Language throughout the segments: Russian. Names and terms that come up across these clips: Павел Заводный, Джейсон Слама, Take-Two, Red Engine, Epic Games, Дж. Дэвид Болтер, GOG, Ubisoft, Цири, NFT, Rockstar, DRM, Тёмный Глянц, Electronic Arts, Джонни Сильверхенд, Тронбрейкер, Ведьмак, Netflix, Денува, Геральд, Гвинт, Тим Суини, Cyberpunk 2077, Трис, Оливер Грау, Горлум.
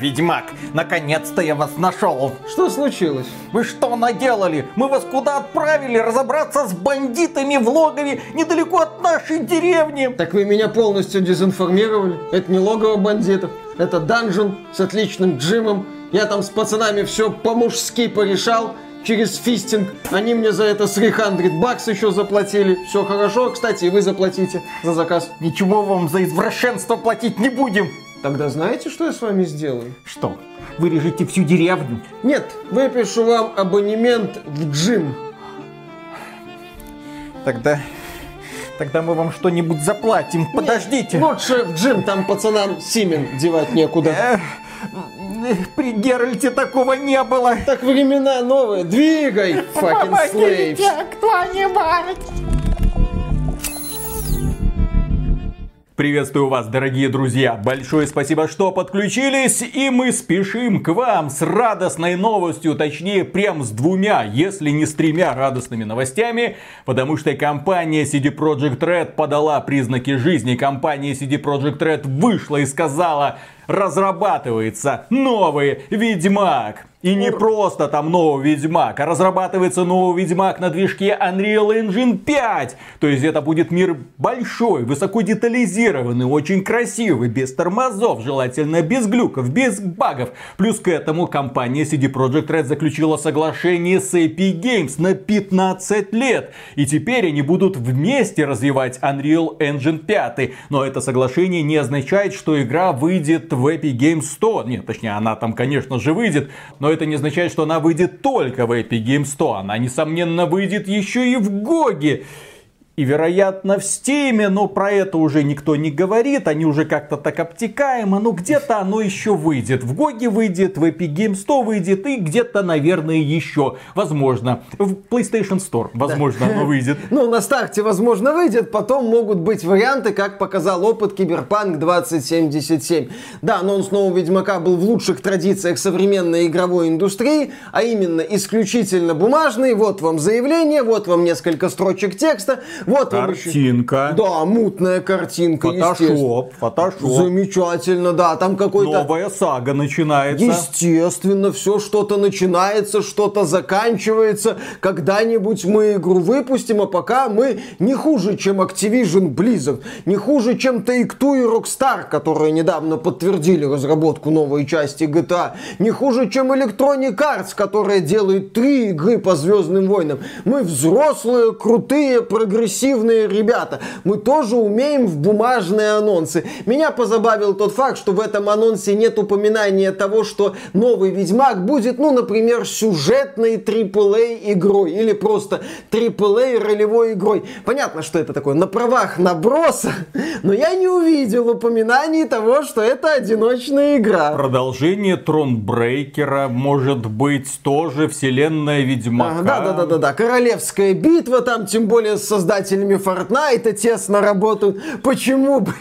Ведьмак, наконец-то я вас нашел. Что случилось? Вы что наделали? Мы вас куда отправили? Разобраться с бандитами в логове недалеко от нашей деревни. Так вы меня полностью дезинформировали. Это не логово бандитов, это данжен с отличным джимом. Я там с пацанами все по-мужски порешал. Через фистинг. Они мне за это 300 бакс еще заплатили. Все хорошо. Кстати, и вы заплатите за заказ. Ничего вам за извращенство платить не будем. Тогда знаете, что я с вами сделаю? Что? Вырежете всю деревню? Нет, выпишу вам абонемент в джим. Тогда мы вам что-нибудь заплатим. Нет, подождите. Лучше в джим, там пацанам симен девать некуда. При Геральте такого не было. Так времена новые. Двигай, fucking slaves. Помогите кто-нибудь. Приветствую вас, дорогие друзья. Большое спасибо, что подключились. И мы спешим к вам с радостной новостью. Точнее, прям с двумя, если не с тремя радостными новостями. Потому что компания CD Projekt Red подала признаки жизни. Компания CD Projekt Red вышла и сказала... Разрабатывается новый Ведьмак. И не просто там новый Ведьмак, а разрабатывается новый Ведьмак на движке Unreal Engine 5. То есть это будет мир большой, высоко детализированный, очень красивый, без тормозов, желательно без глюков, без багов. Плюс к этому компания CD Projekt Red заключила соглашение с Epic Games на 15 лет. И теперь они будут вместе развивать Unreal Engine 5. Но это соглашение не означает, что игра выйдет в Epic Games Store. Нет, точнее, она там, конечно же, выйдет. Но это не означает, что она выйдет только в Epic Games Store. Она, несомненно, выйдет еще и в GOG. И, вероятно, в Steam. Но про это уже никто не говорит. Они уже как-то так обтекаемо. Но где-то оно еще выйдет. В GOG выйдет, в Epic Games Store выйдет. И где-то, наверное, еще. Возможно. В PlayStation Store. Возможно, оно выйдет. Ну, на старте, возможно, выйдет. Потом могут быть варианты, как показал опыт Cyberpunk 2077. Да, анонс нового Ведьмака был в лучших традициях современной игровой индустрии. А именно, исключительно бумажный. Вот вам заявление. Вот вам несколько строчек текста. Вот картинка. Да, мутная картинка. Фотошоп. Замечательно, да. Там какой-то... Новая сага начинается. Естественно, все что-то начинается, что-то заканчивается. Когда-нибудь мы игру выпустим, а пока мы не хуже, чем Activision Blizzard. Не хуже, чем Take-Two и Rockstar, которые недавно подтвердили разработку новой части GTA. Не хуже, чем Electronic Arts, которая делает 3 игры по Звездным войнам. Мы взрослые, крутые, прогрессивные. Ребята, мы тоже умеем в бумажные анонсы. Меня позабавил тот факт, что в этом анонсе нет упоминания того, что новый Ведьмак будет, ну, например, сюжетной AAA игрой или просто AAA ролевой игрой. Понятно, что это такое на правах наброса, но я не увидел упоминаний того, что это одиночная игра. Продолжение Тронбрейкера, может быть, тоже вселенная Ведьмака. Да. Королевская битва, там, тем более, создание Fortnite тесно работают. Почему бы?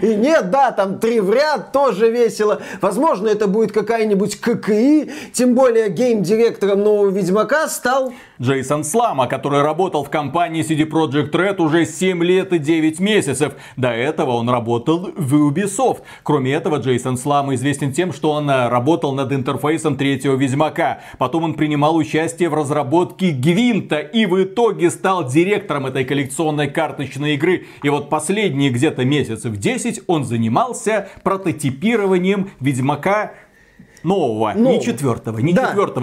И нет, да, там 3 в ряд, тоже весело. Возможно, это будет какая-нибудь ККИ, тем более гейм-директором нового Ведьмака стал... Джейсон Слама, который работал в компании CD Projekt Red уже 7 лет и 9 месяцев. До этого он работал в Ubisoft. Кроме этого, Джейсон Слама известен тем, что он работал над интерфейсом третьего Ведьмака. Потом он принимал участие в разработке Гвинта и в итоге стал директором этой коллекционной карточной игры. И вот последние где-то месяцев 10 он занимался прототипированием Ведьмака Нового. Не четвертого.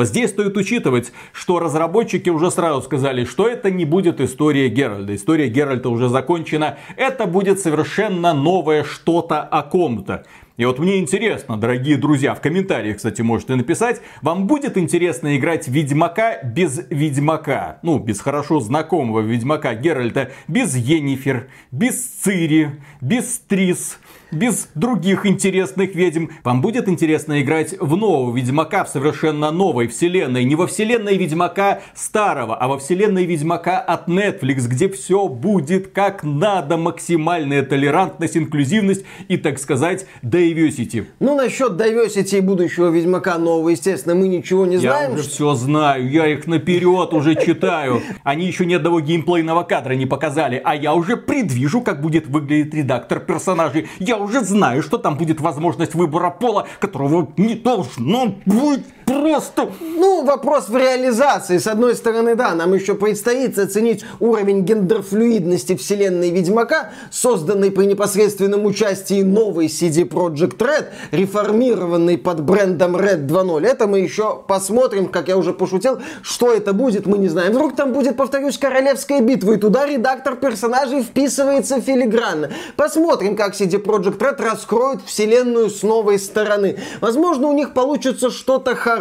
Здесь стоит учитывать, что разработчики уже сразу сказали, что это не будет история Геральда. История Геральда уже закончена. Это будет совершенно новое что-то о ком-то. И вот мне интересно, дорогие друзья, в комментариях, кстати, можете написать, вам будет интересно играть Ведьмака без Ведьмака? Ну, без хорошо знакомого Ведьмака Геральта, без Йеннифер, без Цири, без Трис, без других интересных ведьм. Вам будет интересно играть в нового Ведьмака, в совершенно новой вселенной, не во вселенной Ведьмака старого, а во вселенной Ведьмака от Netflix, где все будет как надо, максимальная толерантность, инклюзивность и, так сказать, да diversity. Ну, насчет diversity будущего Ведьмака нового, естественно, мы ничего не знаем. Я уже все знаю, я их наперед уже читаю. Они еще ни одного геймплейного кадра не показали, а я уже предвижу, как будет выглядеть редактор персонажей. Я уже знаю, что там будет возможность выбора пола, которого не должно быть. Просто... Ну, вопрос в реализации. С одной стороны, да, нам еще предстоит оценить уровень гендерфлюидности вселенной Ведьмака, созданной при непосредственном участии новой CD Projekt Red, реформированной под брендом Red 2.0. Это мы еще посмотрим, как я уже пошутил, что это будет, мы не знаем. Вдруг там будет, повторюсь, королевская битва, и туда редактор персонажей вписывается филигранно. Посмотрим, как CD Projekt Red раскроют вселенную с новой стороны. Возможно, у них получится что-то хорошее.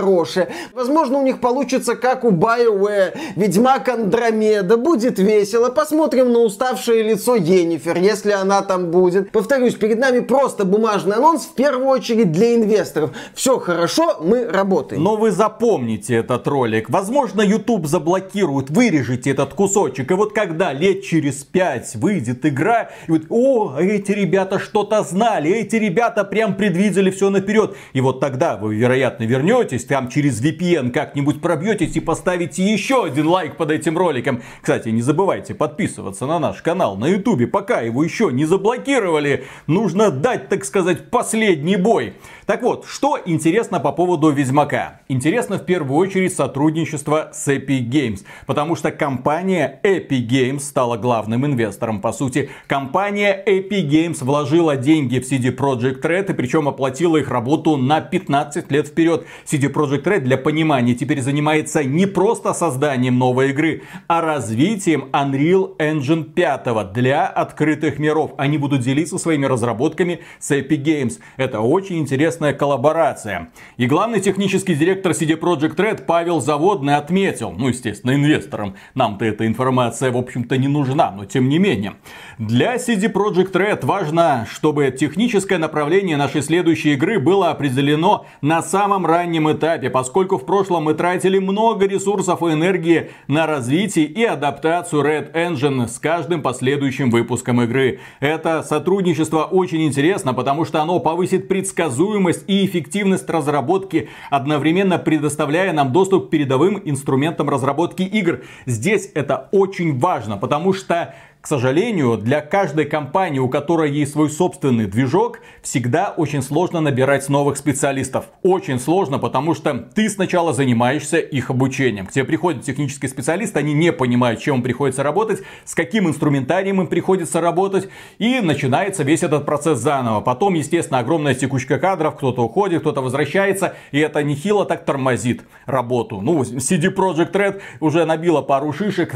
Возможно, у них получится, как у BioWare, Ведьмак Андромеда. Будет весело. Посмотрим на уставшее лицо Йеннифер, если она там будет. Повторюсь, перед нами просто бумажный анонс, в первую очередь для инвесторов. Все хорошо, мы работаем. Но вы запомните этот ролик. Возможно, YouTube заблокирует, вырежете этот кусочек. И вот когда лет через 5 выйдет игра, и вот, о, эти ребята что-то знали, эти ребята прям предвидели все наперед. И вот тогда вы, вероятно, вернетесь, там через VPN как-нибудь пробьетесь и поставите еще один лайк под этим роликом. Кстати, не забывайте подписываться на наш канал на YouTube, пока его еще не заблокировали. Нужно дать, так сказать, последний бой. Так вот, что интересно по поводу Ведьмака? Интересно в первую очередь сотрудничество с Epic Games, потому что компания Epic Games стала главным инвестором. По сути, компания Epic Games вложила деньги в CD Projekt Red, и причем оплатила их работу на 15 лет вперед. CD Projekt Red, для понимания, теперь занимается не просто созданием новой игры, а развитием Unreal Engine 5 для открытых миров. Они будут делиться своими разработками с Epic Games. Это очень интересная коллаборация. И главный технический директор CD Projekt Red Павел Заводный отметил, ну, естественно, инвесторам, нам-то эта информация, в общем-то, не нужна, но тем не менее. Для CD Projekt Red важно, чтобы техническое направление нашей следующей игры было определено на самом раннем этапе, поскольку в прошлом мы тратили много ресурсов и энергии на развитие и адаптацию Red Engine с каждым последующим выпуском игры. Это сотрудничество очень интересно, потому что оно повысит предсказуемость и эффективность разработки, одновременно предоставляя нам доступ к передовым инструментам разработки игр. Здесь это очень важно, потому что... К сожалению, для каждой компании, у которой есть свой собственный движок, всегда очень сложно набирать новых специалистов. Очень сложно, потому что ты сначала занимаешься их обучением. К тебе приходит технический специалист, они не понимают, чем им приходится работать, с каким инструментарием им приходится работать. И начинается весь этот процесс заново. Потом, естественно, огромная текучка кадров. Кто-то уходит, кто-то возвращается. И это нехило так тормозит работу. Ну, CD Projekt Red уже набила пару шишек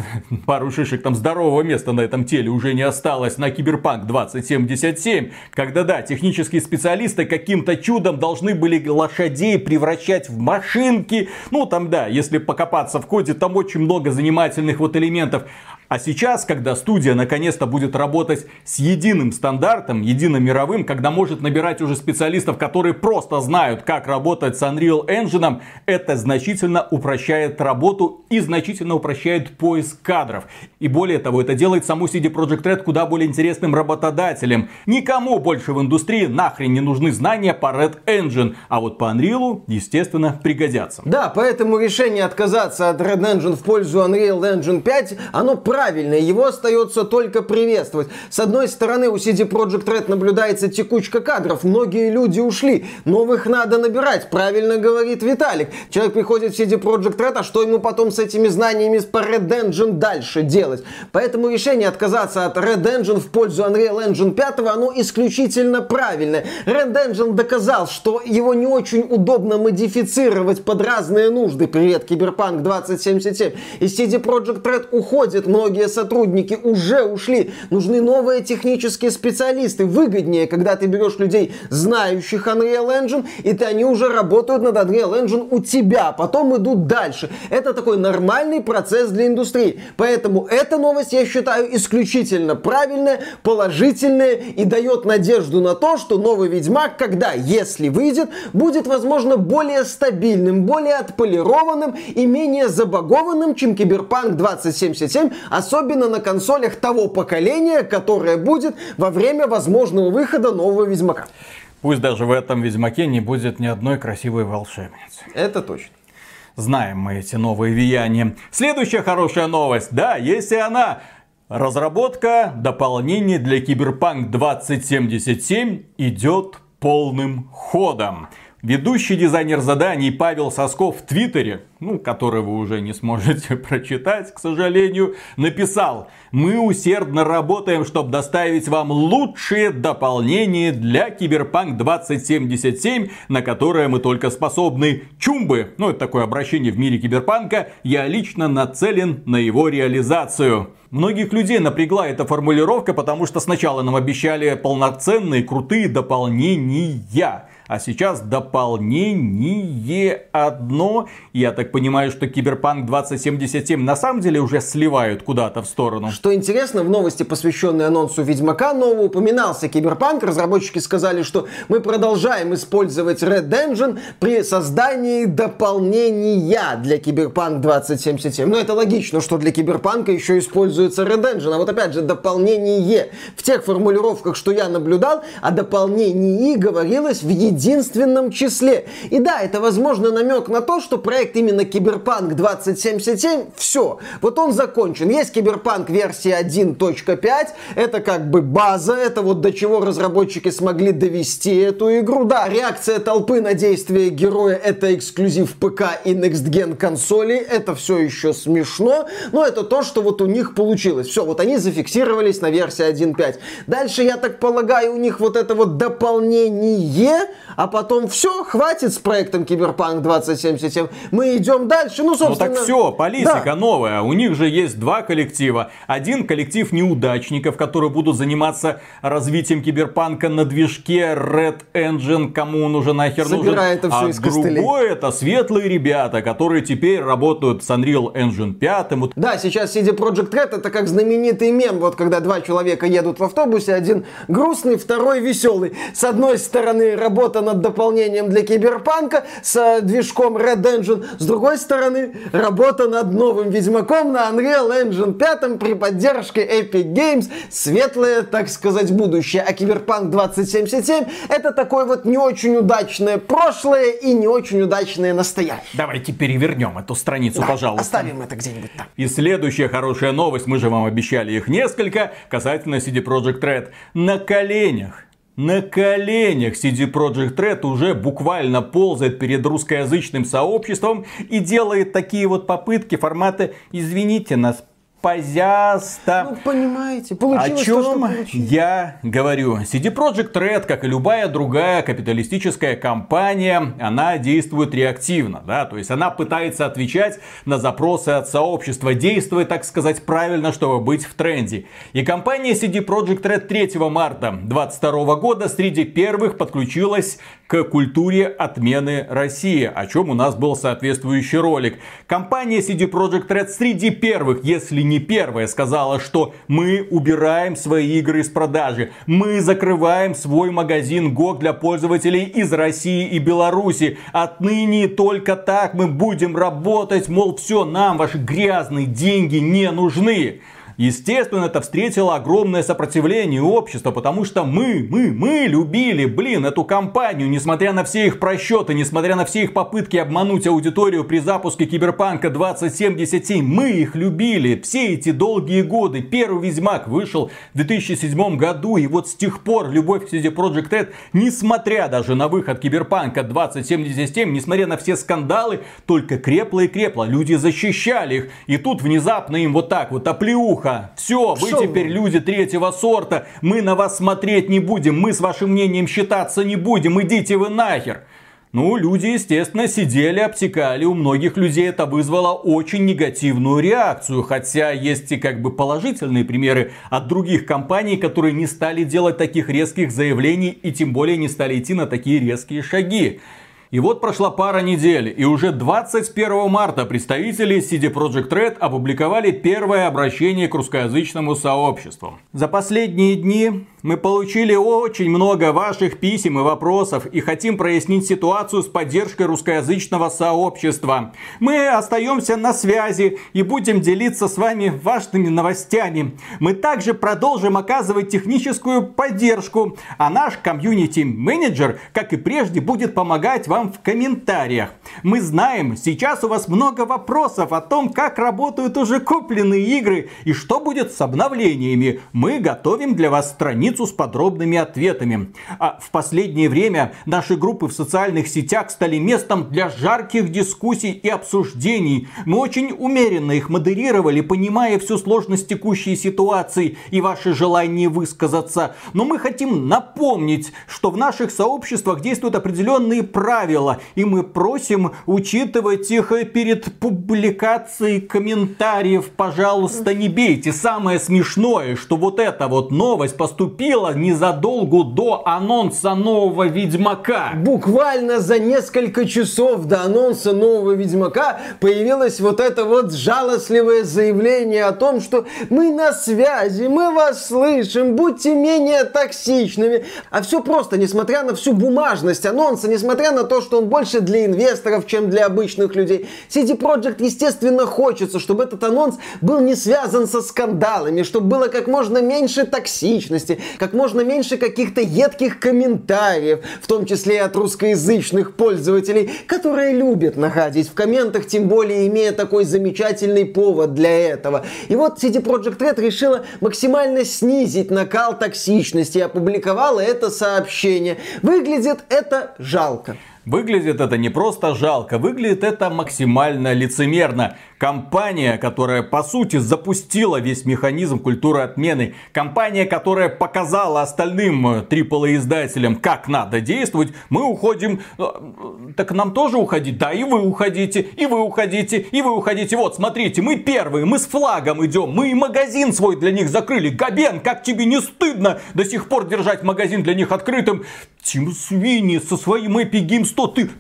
там здорового места на этом теле уже не осталось на Cyberpunk 2077, когда, да, технические специалисты каким-то чудом должны были лошадей превращать в машинки. Ну, там, да, если покопаться в коде, там очень много занимательных вот элементов. А сейчас, когда студия наконец-то будет работать с единым стандартом, единым мировым, когда может набирать уже специалистов, которые просто знают, как работать с Unreal Engine, это значительно упрощает работу и значительно упрощает поиск кадров. И более того, это делает саму CD Projekt Red куда более интересным работодателем. Никому больше в индустрии нахрен не нужны знания по Red Engine, а вот по Unreal, естественно, пригодятся. Да, поэтому решение отказаться от Red Engine в пользу Unreal Engine 5, оно правильно, его остается только приветствовать. С одной стороны, у CD Projekt Red наблюдается текучка кадров. Многие люди ушли, новых надо набирать. Правильно говорит Виталик. Человек приходит в CD Projekt Red, а что ему потом с этими знаниями по Red Engine дальше делать? Поэтому решение отказаться от Red Engine в пользу Unreal Engine 5, оно исключительно правильное. Red Engine доказал, что его не очень удобно модифицировать под разные нужды. Привет, Cyberpunk 2077. Из CD Projekt Red уходит много. Многие сотрудники уже ушли. Нужны новые технические специалисты. Выгоднее, когда ты берешь людей, знающих Unreal Engine, и они уже работают над Unreal Engine у тебя, потом идут дальше. Это такой нормальный процесс для индустрии. Поэтому эта новость, я считаю, исключительно правильная, положительная и дает надежду на то, что новый Ведьмак, когда, если выйдет, будет, возможно, более стабильным, более отполированным и менее забагованным, чем Cyberpunk 2077, особенно на консолях того поколения, которое будет во время возможного выхода нового Ведьмака. Пусть даже в этом Ведьмаке не будет ни одной красивой волшебницы. Это точно. Знаем мы эти новые веяния. Следующая хорошая новость. Да, есть и она. Разработка дополнений для Cyberpunk 2077 идет полным ходом. Ведущий дизайнер заданий Павел Сосков в Твиттере, который вы уже не сможете прочитать, к сожалению, написал: «Мы усердно работаем, чтобы доставить вам лучшие дополнения для Cyberpunk 2077, на которые мы только способны. Чумбы!» Это такое обращение в мире киберпанка. «Я лично нацелен на его реализацию». Многих людей напрягла эта формулировка, потому что сначала нам обещали полноценные, крутые дополнения. А сейчас дополнение одно. Я так понимаю, что Cyberpunk 2077 на самом деле уже сливают куда-то в сторону. Что интересно, в новости, посвященной анонсу Ведьмака, нового упоминался Cyberpunk. Разработчики сказали, что мы продолжаем использовать Red Engine при создании дополнения для Cyberpunk 2077. Но это логично, что для Cyberpunk еще используется Red Engine. А вот опять же, дополнение. В тех формулировках, что я наблюдал, о дополнении говорилось в единственном числе. И да, это, возможно, намек на то, что проект именно Cyberpunk 2077, все, вот он закончен. Есть Cyberpunk версия 1.5, это как бы база, это вот до чего разработчики смогли довести эту игру. Да, реакция толпы на действие героя — это эксклюзив ПК и next-gen консолей, это все еще смешно, но это то, что вот у них получилось. Все, вот они зафиксировались на версии 1.5. Дальше, я так полагаю, у них вот это вот дополнение, а потом все, хватит с проектом Cyberpunk 2077, мы идем дальше. Собственно... так все, политика новая. У них же есть два коллектива. Один коллектив неудачников, которые будут заниматься развитием киберпанка на движке Red Engine, кому он уже нахер нужен. Это все из костылей. Другой — это светлые ребята, которые теперь работают с Unreal Engine 5. Да, сейчас CD Projekt Red — это как знаменитый мем, вот когда два человека едут в автобусе, один грустный, второй веселый. С одной стороны, работа над дополнением для Киберпанка с движком Red Engine. С другой стороны, работа над новым Ведьмаком на Unreal Engine 5 при поддержке Epic Games. Светлое, так сказать, будущее. А Cyberpunk 2077 это такое вот не очень удачное прошлое и не очень удачное настоящее. Давайте перевернем эту страницу, пожалуйста. Оставим это где-нибудь там. И следующая хорошая новость. Мы же вам обещали их несколько. Касательно CD Projekt Red. На коленях CD Projekt Red уже буквально ползает перед русскоязычным сообществом и делает такие вот попытки формата «Извините нас, пожалуйста». Понимаете, получилось. О чем я говорю? CD Projekt Red, как и любая другая капиталистическая компания, она действует реактивно, то есть она пытается отвечать на запросы от сообщества, действуя, так сказать, правильно, чтобы быть в тренде. И компания CD Projekt Red 3 марта 2022 года среди первых подключилась к культуре отмены России, о чем у нас был соответствующий ролик. Компания CD Projekt Red среди первых, если не первая, сказала, что мы убираем свои игры из продажи. Мы закрываем свой магазин GOG для пользователей из России и Беларуси. Отныне только так мы будем работать, мол, все, нам ваши грязные деньги не нужны. Естественно, это встретило огромное сопротивление общества, потому что мы любили, эту компанию, несмотря на все их просчеты, несмотря на все их попытки обмануть аудиторию при запуске Киберпанка 2077, мы их любили все эти долгие годы. Первый Ведьмак вышел в 2007 году, и вот с тех пор любовь к CD Projekt Red, несмотря даже на выход Киберпанка 2077, несмотря на все скандалы, только крепла и крепла. Люди защищали их, и тут внезапно им вот так вот оплеуха. Все, вы теперь люди третьего сорта, мы на вас смотреть не будем, мы с вашим мнением считаться не будем, идите вы нахер. Люди, естественно, сидели, обтекали. У многих людей это вызвало очень негативную реакцию. Хотя есть и как бы положительные примеры от других компаний, которые не стали делать таких резких заявлений и тем более не стали идти на такие резкие шаги. И вот прошла пара недель, и уже 21 марта представители CD Projekt Red опубликовали первое обращение к русскоязычному сообществу. За последние дни мы получили очень много ваших писем и вопросов и хотим прояснить ситуацию с поддержкой русскоязычного сообщества. Мы остаемся на связи и будем делиться с вами важными новостями. Мы также продолжим оказывать техническую поддержку, а наш комьюнити-менеджер, как и прежде, будет помогать вам в комментариях. Мы знаем, сейчас у вас много вопросов о том, как работают уже купленные игры и что будет с обновлениями. Мы готовим для вас страницу с подробными ответами. А в последнее время наши группы в социальных сетях стали местом для жарких дискуссий и обсуждений. Мы очень умеренно их модерировали, понимая всю сложность текущей ситуации и ваше желание высказаться. Но мы хотим напомнить, что в наших сообществах действуют определенные правила, и мы просим учитывать их перед публикацией комментариев. Пожалуйста, не бейте. Самое смешное, что вот эта вот новость поступила незадолго до анонса нового Ведьмака. Буквально за несколько часов до анонса нового Ведьмака появилось вот это вот жалостливое заявление о том, что мы на связи, мы вас слышим, будьте менее токсичными. А все просто, несмотря на всю бумажность анонса, несмотря на то, что он больше для инвесторов, чем для обычных людей, CD Projekt, естественно, хочется, чтобы этот анонс был не связан со скандалами, чтобы было как можно меньше токсичности, как можно меньше каких-то едких комментариев, в том числе и от русскоязычных пользователей, которые любят находить в комментах, тем более имея такой замечательный повод для этого. И вот CD Projekt Red решила максимально снизить накал токсичности и опубликовала это сообщение. Выглядит это жалко. Выглядит это не просто жалко, выглядит это максимально лицемерно. Компания, которая по сути запустила весь механизм культуры отмены, компания, которая показала остальным AAA издателям, как надо действовать, мы уходим, так нам тоже уходить? Да, и вы уходите, и вы уходите, и вы уходите. Вот, смотрите, мы первые, мы с флагом идем, мы и магазин свой для них закрыли. Габен, как тебе не стыдно до сих пор держать магазин для них открытым? Тим Суини со своим Epic Games,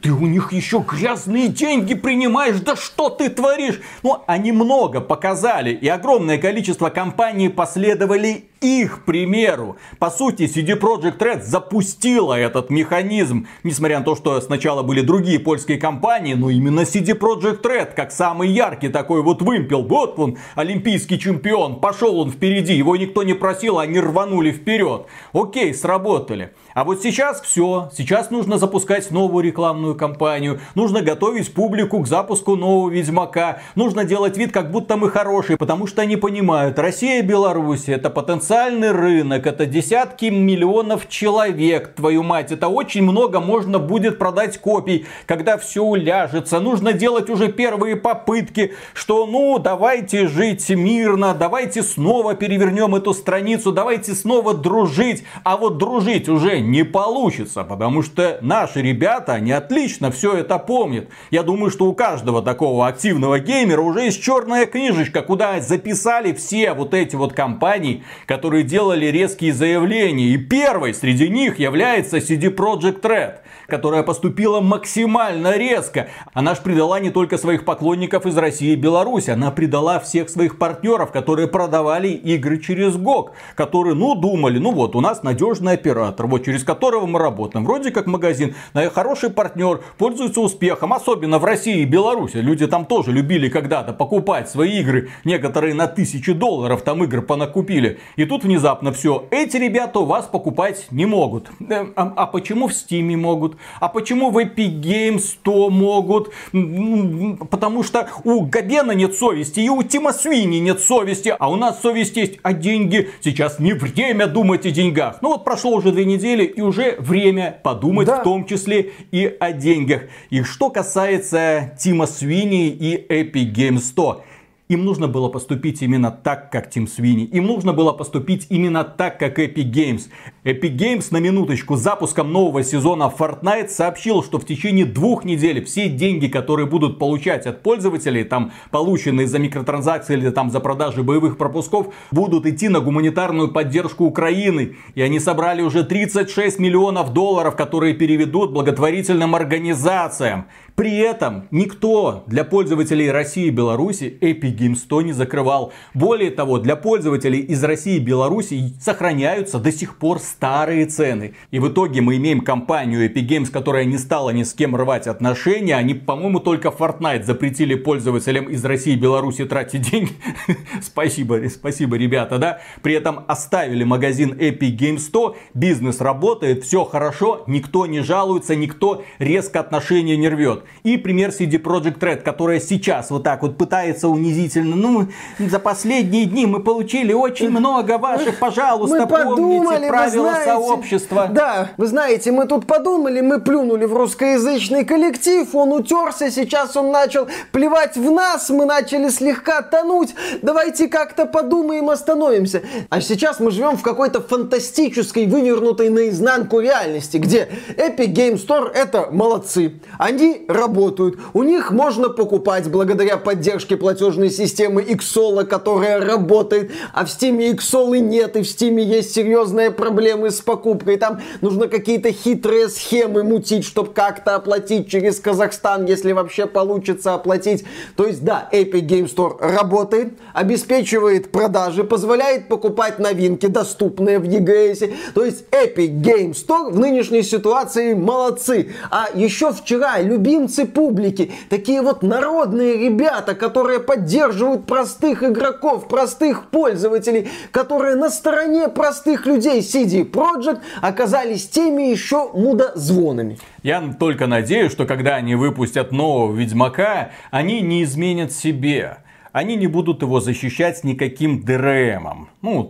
ты у них еще грязные деньги принимаешь, да что ты творишь? Но они много показали, и огромное количество компаний последовали их примеру. По сути, CD Projekt Red запустила этот механизм. Несмотря на то, что сначала были другие польские компании, но именно CD Projekt Red, как самый яркий такой вот вымпел. Вот он, олимпийский чемпион, пошел он впереди, его никто не просил, они рванули вперед. Окей, сработали. А вот сейчас все. Сейчас нужно запускать новую рекламную кампанию, нужно готовить публику к запуску нового Ведьмака, нужно делать вид, как будто мы хорошие, потому что они понимают, Россия и Беларусь — это потенциальный рынок, это десятки миллионов человек, твою мать, это очень много можно будет продать копий, когда все уляжется, нужно делать уже первые попытки, что ну давайте жить мирно, давайте снова перевернем эту страницу, давайте снова дружить, а вот дружить уже не получится, потому что наши ребята, они отлично все это помнят. Я думаю, что у каждого такого активного геймера уже есть черная книжечка, куда записали все вот эти вот компании, которые делали резкие заявления. И первой среди них является CD Projekt Red, которая поступила максимально резко. Она ж предала не только своих поклонников из России и Беларуси, она предала всех своих партнеров, которые продавали игры через GOG, которые, ну, думали, ну вот, у нас надежный оператор, вот через которого мы работаем. Вроде как магазин, хороший партнер, пользуется успехом, особенно в России и Беларуси. Люди там тоже любили когда-то покупать свои игры, некоторые на $1000 там игр понакупили. И тут внезапно все, эти ребята у вас покупать не могут. А почему в Steam могут? А почему в Epic Games то могут? Потому что у Габена нет совести, и у Тима Суини нет совести, а у нас совесть есть, а деньги? Сейчас не время думать о деньгах. Ну вот прошло уже 2 недели, и уже время подумать, да, в том числе и о деньгах. И что касается Тима Суини и Epic Games 100. Им нужно было поступить именно так, как Тим Суини. Им нужно было поступить именно так, как Epic Games. Epic Games, на минуточку, с запуском нового сезона Fortnite сообщил, что в течение 2 недель все деньги, которые будут получать от пользователей, там, полученные за микротранзакции или там за продажи боевых пропусков, будут идти на гуманитарную поддержку Украины. И они собрали уже $36 миллионов, которые переведут благотворительным организациям. При этом никто для пользователей России и Беларуси Epic Games 100 не закрывал. Более того, для пользователей из России и Беларуси сохраняются до сих пор старые цены. И в итоге мы имеем компанию Epic Games, которая не стала ни с кем рвать отношения. Они, по-моему, только Fortnite запретили пользователям из России и Беларуси тратить деньги. Спасибо, ребята, да? При этом оставили магазин Epic Games 100, бизнес работает, все хорошо, никто не жалуется, никто резко отношения не рвет. И пример CD Projekt Red, которая сейчас вот так вот пытается унизительно, за последние дни мы получили очень много ваших, пожалуйста, помните правила сообщества. Да, вы знаете, мы тут подумали, мы плюнули в русскоязычный коллектив, он утерся, сейчас он начал плевать в нас, мы начали слегка тонуть, давайте как-то подумаем, остановимся. А сейчас мы живем в какой-то фантастической, вывернутой наизнанку реальности, где Epic Game Store — это молодцы, они работают, у них можно покупать благодаря поддержке платежной системы XOL, которая работает, а в Steam XOL нет, и в Steam есть серьезные проблемы с покупкой, там нужно какие-то хитрые схемы мутить, чтобы как-то оплатить через Казахстан, если вообще получится оплатить. То есть да, Epic Game Store работает, обеспечивает продажи, позволяет покупать новинки, доступные в EGS. То есть Epic Game Store в нынешней ситуации молодцы. А еще вчера любимцы публики, такие вот народные ребята, которые поддерживают простых игроков, простых пользователей, которые на стороне простых людей, CD Projekt, оказались теми еще мудозвонами. Я только надеюсь, что когда они выпустят нового Ведьмака, они не изменят себе. Они не будут его защищать никаким DRM.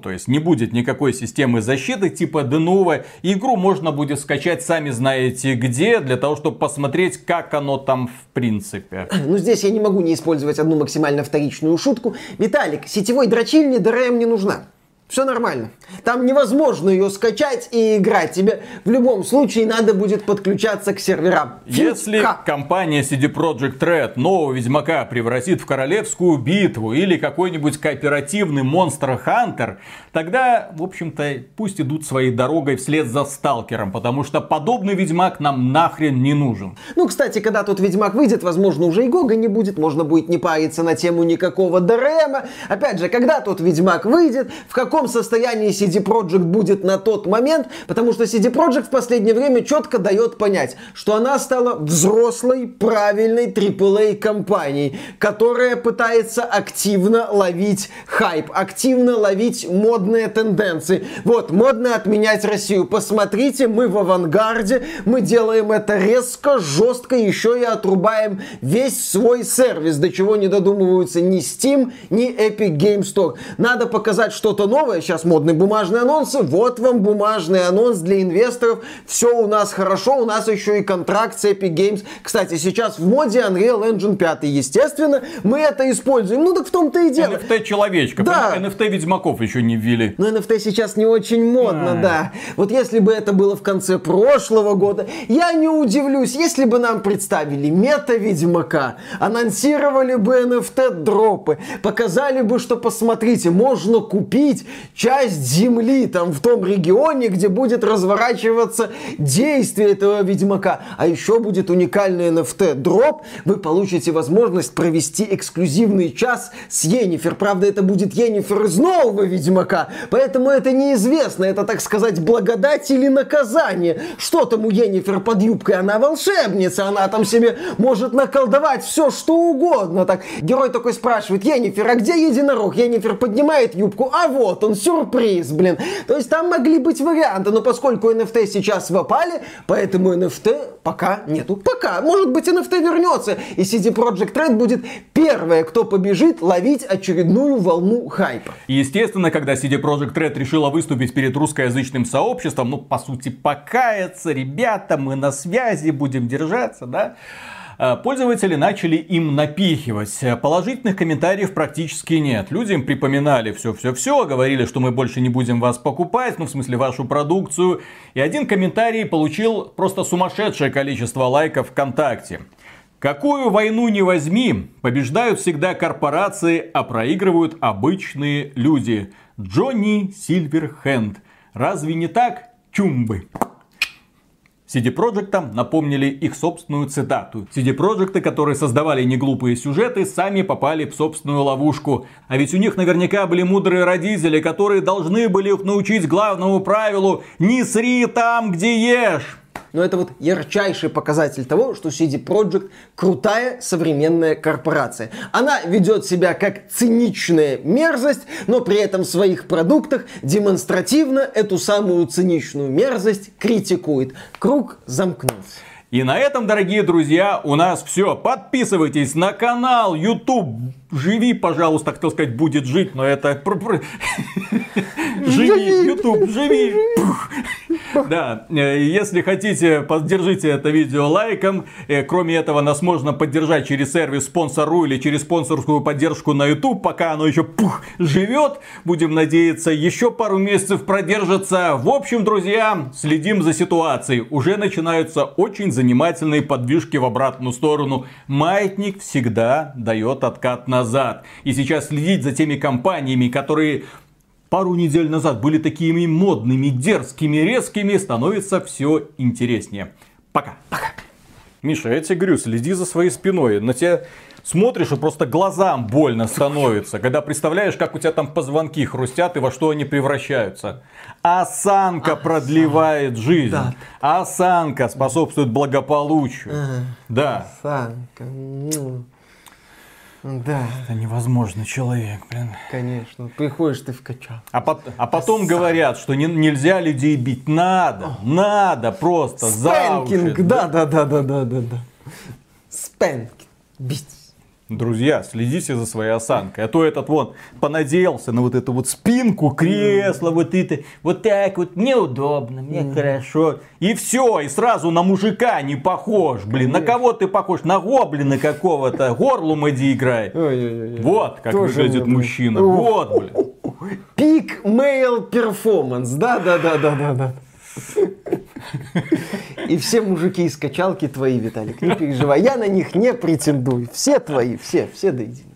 То есть не будет никакой системы защиты типа Денува. Игру можно будет скачать сами знаете где, для того, чтобы посмотреть, как оно там в принципе. Здесь я не могу не использовать одну максимально вторичную шутку. Виталик, сетевой дрочильни DRM не нужна. Все нормально. Там невозможно ее скачать и играть. Тебе в любом случае надо будет подключаться к серверам. Если компания CD Projekt Red нового Ведьмака превратит в королевскую битву или какой-нибудь кооперативный Monster Hunter, тогда, в общем-то, пусть идут своей дорогой вслед за Сталкером, потому что подобный Ведьмак нам нахрен не нужен. Кстати, когда тут Ведьмак выйдет, возможно, уже и GOG не будет, можно будет не париться на тему никакого DRM. Опять же, когда тут Ведьмак выйдет, в каком состоянии CD Projekt будет на тот момент, потому что CD Projekt в последнее время четко дает понять, что она стала взрослой, правильной AAA компанией, которая пытается активно ловить хайп, активно ловить модные тенденции. Модно отменять Россию. Посмотрите, мы в авангарде, мы делаем это резко, жестко, еще и отрубаем весь свой сервис, до чего не додумываются ни Steam, ни Epic Game Store. Надо показать что-то новое. Сейчас модные бумажные анонсы. Вот вам бумажный анонс для инвесторов. Все у нас хорошо, у нас еще и контракт с Epic Games. Кстати, сейчас в моде Unreal Engine 5. Естественно, мы это используем. Так в том-то и дело. NFT человечка. Да. NFT Ведьмаков еще не ввели. Но NFT сейчас не очень модно, да. Если бы это было в конце прошлого года, я не удивлюсь, если бы нам представили мета-Ведьмака, анонсировали бы NFT-дропы, показали бы, что, посмотрите, можно купить часть земли там в том регионе, где будет разворачиваться действие этого Ведьмака. А еще будет уникальный NFT-дроп. Вы получите возможность провести эксклюзивный час с Йеннифер. Правда, это будет Йеннифер из нового Ведьмака. Поэтому это неизвестно. Это, так сказать, благодать или наказание. Что там у Йеннифер под юбкой? Она волшебница. Она там себе может наколдовать все, что угодно. Так, герой такой спрашивает: Йеннифер, а где единорог? Йеннифер поднимает юбку. А вот он, сюрприз, блин. То есть там могли быть варианты, но поскольку NFT сейчас в опале, поэтому NFT пока нету. Пока. Может быть, NFT вернется, и CD Projekt Red будет первая, кто побежит ловить очередную волну хайпа. Естественно, когда CD Projekt Red решила выступить перед русскоязычным сообществом, по сути, покаяться, ребята, мы на связи будем держаться, да? пользователи начали им напихивать. Положительных комментариев практически нет. Люди им припоминали все, говорили, что мы больше не будем вас покупать, ну, в смысле, вашу продукцию. И один комментарий получил просто сумасшедшее количество лайков ВКонтакте. Какую войну не возьми, побеждают всегда корпорации, а проигрывают обычные люди. Джонни Сильверхенд. Разве не так, чумбы? CD Projekt'ам напомнили их собственную цитату. CD Projekt'ы, которые создавали неглупые сюжеты, сами попали в собственную ловушку. А ведь у них наверняка были мудрые родители, которые должны были их научить главному правилу «Не сри там, где ешь». Но это вот ярчайший показатель того, что CD Projekt крутая современная корпорация. Она ведет себя как циничная мерзость, но при этом в своих продуктах демонстративно эту самую циничную мерзость критикует. Круг замкнулся. И на этом, дорогие друзья, у нас все. Подписывайтесь на канал, YouTube. Живи, пожалуйста, хотел сказать, будет жить, но это... Живи, YouTube, живи. Да, если хотите, поддержите это видео лайком. Кроме этого, нас можно поддержать через сервис Спонсору или через спонсорскую поддержку на YouTube, пока оно еще живет. Будем надеяться, еще пару месяцев продержится. В общем, друзья, следим за ситуацией. Уже начинаются очень занимательные подвижки в обратную сторону. Маятник всегда дает откат назад. И сейчас следить за теми компаниями, которые... пару недель назад были такими модными, дерзкими, резкими, становится все интереснее. Пока. Пока. Миша, я тебе говорю, следи за своей спиной. На тебя смотришь и просто глазам больно становится, когда представляешь, как у тебя там позвонки хрустят и во что они превращаются. Осанка продлевает жизнь. Да. Осанка способствует благополучию. Да. Осанка. Да. Это невозможно, человек, блин. Конечно, приходишь ты в качал. А потом говорят, что нельзя людей бить. Надо, надо просто за уши. Да. Спэнкинг, бить. Друзья, следите за своей осанкой. А то этот вот понадеялся на вот эту вот спинку кресла, вот это, вот так вот, мне удобно, мне хорошо. И все, и сразу на мужика не похож, блин. Конечно. На кого ты похож? На гоблина какого-то. Горлум иди играй. Вот как тоже выглядит мужчина. Вот, блин. Пик мейл перформанс. Да. И все мужики из качалки твои, Виталик, не переживай, я на них не претендую, все твои, все до единого.